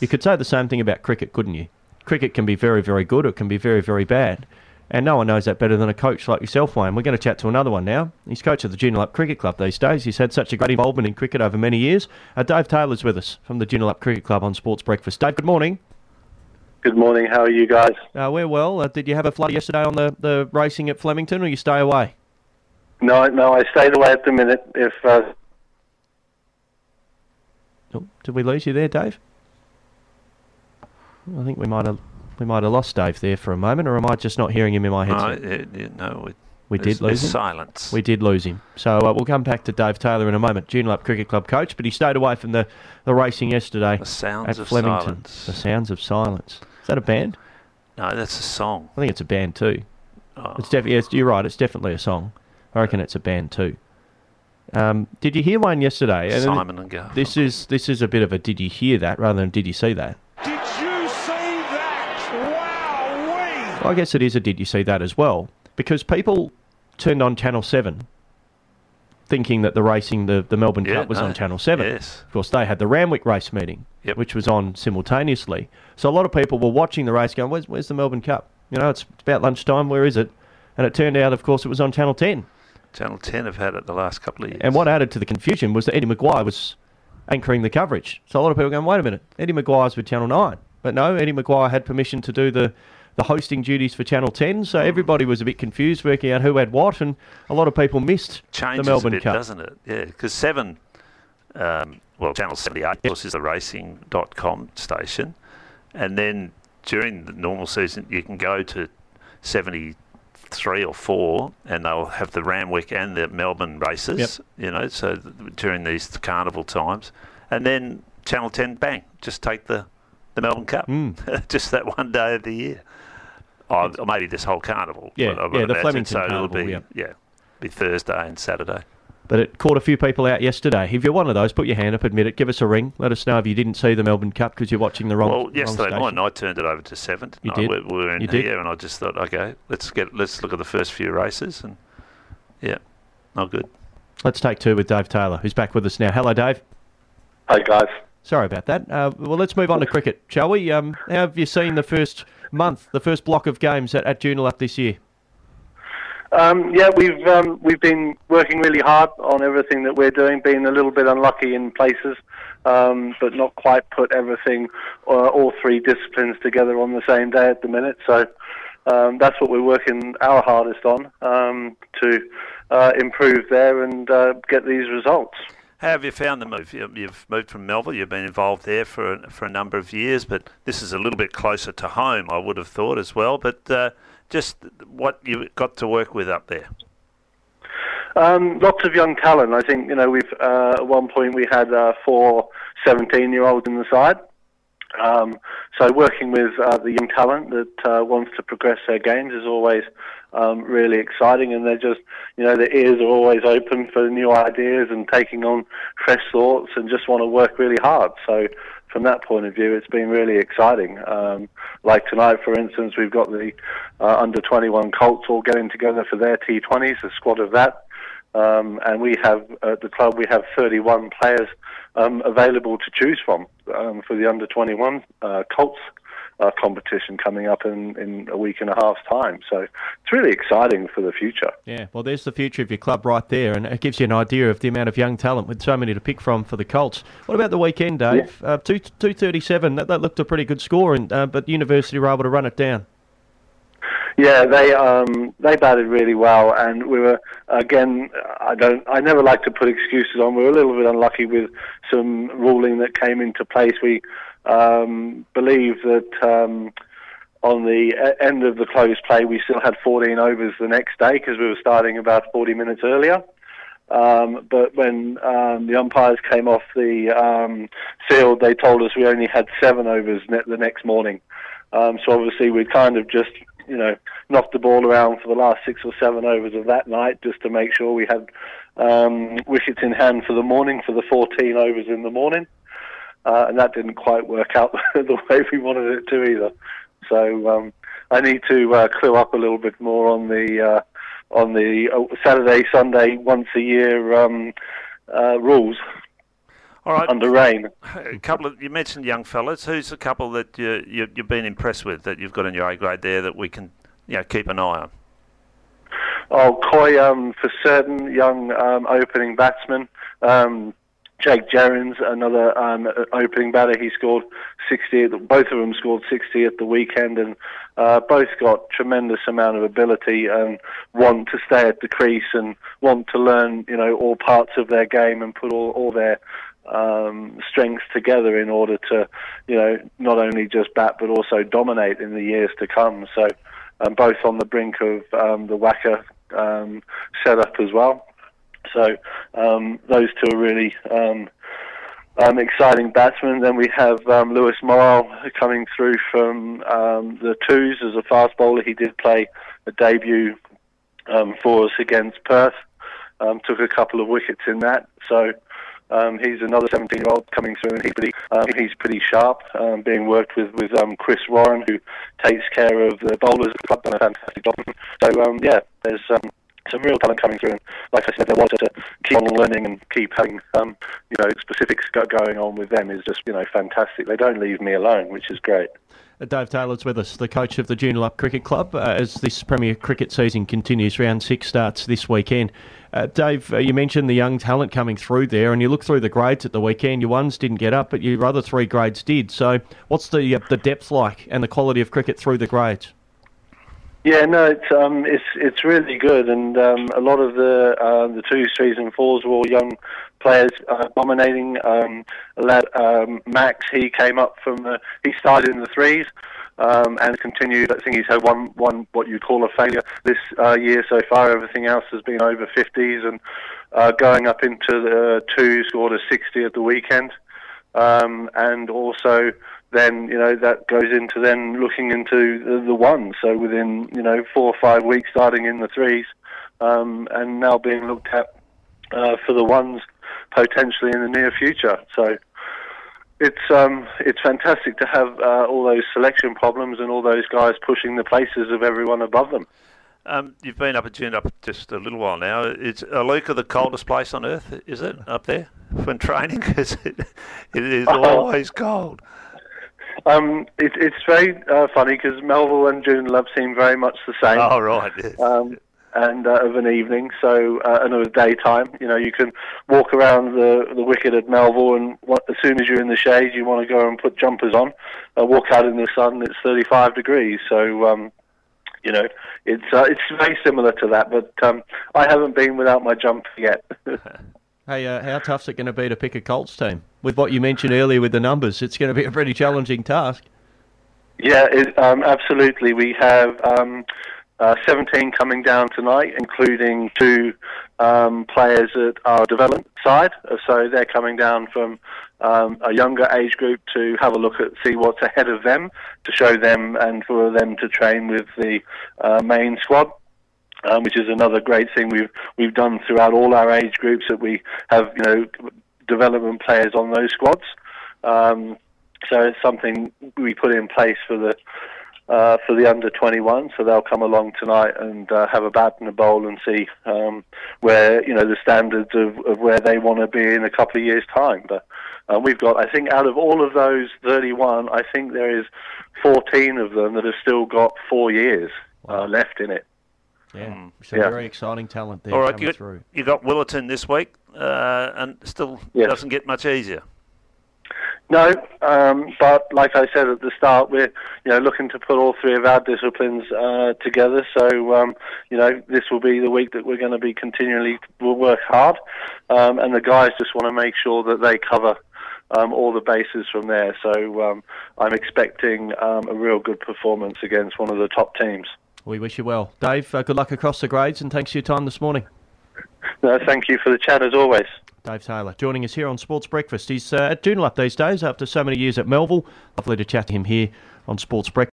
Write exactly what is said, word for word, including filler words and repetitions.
You could say the same thing about cricket, couldn't you? Cricket can be very, very good. It can be very, very bad. And no one knows that better than a coach like yourself, Wayne. We're going to chat to another one now. He's coach of the Joondalup Cricket Club these days. He's had such a great involvement in cricket over many years. Uh, Dave Taylor's with us from the Joondalup Cricket Club on Sports Breakfast. Dave, good morning. Good morning. How are you guys? Uh, we're well. Uh, did you have a flood yesterday on the, the racing at Flemington, or you stay away? No, no, I stayed away at the minute. If uh... oh, did we lose you there, Dave? I think we might have... We might have lost Dave there for a moment, or am I just not hearing him in my headset? No, it, it, no it, we did lose him. Silence. We did lose him. So uh, we'll come back to Dave Taylor in a moment, Joondalup Cricket Club coach, but he stayed away from the, the racing yesterday. The Sounds of Silence. The Sounds of Silence. Is that a band? No, that's a song. I think it's a band too. Oh. It's def- yeah, it's, you're right, it's definitely a song. I reckon it's a band too. Um, did you hear one yesterday? Simon and Garfunkel. This is, this is a bit of a did you hear that rather than did you see that. Did you? I guess it is a did you see that as well, because people turned on Channel seven thinking that the racing, the, the Melbourne yeah, Cup was no. on Channel seven. Yes. Of course, they had the Randwick race meeting, yep. which was on simultaneously. So a lot of people were watching the race going, where's, where's the Melbourne Cup? You know, it's about lunchtime, where is it? And it turned out, of course, it was on Channel ten. Channel ten have had it the last couple of years. And what added to the confusion was that Eddie McGuire was anchoring the coverage. So a lot of people were going, wait a minute, Eddie McGuire's with Channel nine. But no, Eddie McGuire had permission to do the... the hosting duties for Channel ten, so everybody was a bit confused working out who had what, and a lot of people missed Changes the Melbourne a bit, Cup. Doesn't it? Yeah, because seven, um, well, Channel seventy-eight, of course, is the racing dot com station, and then during the normal season, you can go to seventy-three or four, and they'll have the Randwick and the Melbourne races, yep. you know, so th- during these carnival times, and then Channel ten, bang, just take the, the Melbourne Cup, mm. just that one day of the year. Oh, maybe this whole carnival. Yeah, I yeah the Flemington so carnival. Be, yeah. yeah, be Thursday and Saturday. But it caught a few people out yesterday. If you're one of those, put your hand up, admit it, give us a ring. Let us know if you didn't see the Melbourne Cup because you're watching the wrong Well, yesterday wrong morning I turned it over to seven. You I, did. We were in you here did. And I just thought, okay, let's get let's look at the first few races. And yeah, not good. Let's take two with Dave Taylor, who's back with us now. Hello, Dave. Hey, guys. Sorry about that. Uh, well, let's move on to cricket, shall we? Um, how have you seen the first month, the first block of games at, at Joondalup this year? Um, yeah, we've um, we've been working really hard on everything that we're doing, being a little bit unlucky in places, um, but not quite put everything, uh, all three disciplines together on the same day at the minute. So um, that's what we're working our hardest on, um, to uh, improve there and uh, get these results. How have you found the move? You've moved from Melville. You've been involved there for a, for a number of years, but this is a little bit closer to home, I would have thought as well. But uh, just what you got to work with up there? Um, lots of young talent. I think you know we've uh, at one point we had uh, four seventeen-year-olds in the side. Um, so working with uh, the young talent that uh, wants to progress their games is always um, really exciting, and they're just, you know, their ears are always open for new ideas and taking on fresh thoughts and just want to work really hard. So from that point of view, it's been really exciting. Um, like tonight, for instance, we've got the uh, under twenty-one Colts all getting together for their T twenties, the squad of that. Um, and we have, at the club, we have thirty-one players um, available to choose from um, for the under twenty-one uh, Colts uh, competition coming up in, in a week and a half's time. So it's really exciting for the future. Yeah, well, there's the future of your club right there, and it gives you an idea of the amount of young talent with so many to pick from for the Colts. What about the weekend, Dave? Yeah. Uh, two, two thirty-seven, that, that looked a pretty good score, and, uh, but University were able to run it down. Yeah, they um, they batted really well, and we were again. I don't. I never like to put excuses on. We were a little bit unlucky with some ruling that came into place. We um, believe that um, on the end of the close play, we still had fourteen overs the next day because we were starting about forty minutes earlier. Um, but when um, the umpires came off the um, field, they told us we only had seven overs ne- the next morning. Um, so obviously, we kind of just. You know, knocked the ball around for the last six or seven overs of that night just to make sure we had um, wickets in hand for the morning, for the fourteen overs in the morning. Uh, and that didn't quite work out the way we wanted it to either. So um, I need to uh, clue up a little bit more on the uh, on the Saturday, Sunday, once a year um, uh, rules. All right. Under rain. A couple of, you mentioned young fellas. Who's a couple that you, you, you've been impressed with that you've got in your A grade there that we can, you know, keep an eye on? Oh, Coy, um, for certain, young um, opening batsman. Um, Jake Jerrins, another um, opening batter. He scored sixty. Both of them scored sixty at the weekend, and uh, both got tremendous amount of ability and want to stay at the crease and want to learn, you know, all parts of their game and put all, all their um, strengths together in order to, you know, not only just bat but also dominate in the years to come. So. And both on the brink of um, the WACA um, setup as well. So um, those two are really um, um, exciting batsmen. Then we have um, Lewis Mowl coming through from um, the twos as a fast bowler. He did play a debut um, for us against Perth, um, took a couple of wickets in that. So um, he's another seventeen-year-old coming through, and he pretty, um, he's pretty sharp, um, being worked with with um, Chris Warren, who takes care of the bowlers at the club, and a fantastic job. So, um, yeah, there's um, some real talent coming through. And like I said, they want to keep on learning and keep having, um, you know, specifics going on with them is just, you know, fantastic. They don't leave me alone, which is great. Dave Taylor's with us, the coach of the Joondalup Cricket Club, uh, as this Premier Cricket season continues. Round six starts this weekend. Uh, Dave, uh, you mentioned the young talent coming through there, and you look through the grades at the weekend. Your ones didn't get up, but your other three grades did. So what's the uh, the depth like and the quality of cricket through the grades? Yeah, no, it's um, it's it's really good, and um, a lot of the uh, the twos, threes, and fours were all young players uh, dominating. Um, lad, um, Max, he came up from the, he started in the threes um, and continued. I think he's had one one what you call a failure this uh, year so far. Everything else has been over fifties, and uh, going up into the twos, scored a sixty at the weekend, um, and also. Then, you know, that goes into then looking into the, the ones. So within, you know, four or five weeks starting in the threes um, and now being looked at uh, for the ones potentially in the near future. So it's um, it's fantastic to have uh, all those selection problems and all those guys pushing the places of everyone above them. Um, you've been up at Joondalup just a little while now. It's Iluka, the coldest place on earth, is it, up there when training? Because it, it is always cold. Um, it, it's very uh, funny because Melville and Joondalup seem very much the same. Oh, right. Yes. Um, and uh, of an evening, so uh, and of daytime, you know, you can walk around the the wicket at Melville, and what, as soon as you're in the shade, you want to go and put jumpers on. Uh, walk out in the sun, it's thirty-five degrees. So, um, you know, it's uh, it's very similar to that. But um, I haven't been without my jumper yet. Hey, uh, how tough's it going to be to pick a Colts team? With what you mentioned earlier with the numbers, it's going to be a pretty challenging task. Yeah, it, um, absolutely. We have um, uh, seventeen coming down tonight, including two um, players at our development side. So they're coming down from um, a younger age group to have a look at, see what's ahead of them, to show them and for them to train with the uh, main squad. Um, which is another great thing we've we've done throughout all our age groups, that we have, you know, development players on those squads. Um, so it's something we put in place for the uh, for the under twenty-one. So they'll come along tonight and uh, have a bat and a bowl and see um, where, you know, the standards of, of where they want to be in a couple of years' time. But uh, we've got, I think, out of all of those thirty-one, I think there is fourteen of them that have still got four years uh, left in it. Yeah, so yeah. Very exciting talent there. All right, you got, you got Willerton this week, uh, and still yes. Doesn't get much easier. No, um, but like I said at the start, we're, you know, looking to put all three of our disciplines uh, together. So um, you know, this will be the week that we're going to be continually we'll work hard, um, and the guys just want to make sure that they cover um, all the bases from there. So um, I'm expecting um, a real good performance against one of the top teams. We wish you well. Dave, uh, good luck across the grades, and thanks for your time this morning. No, thank you for the chat as always. Dave Taylor joining us here on Sports Breakfast. He's uh, at Joondalup these days after so many years at Melville. Lovely to chat to him here on Sports Breakfast.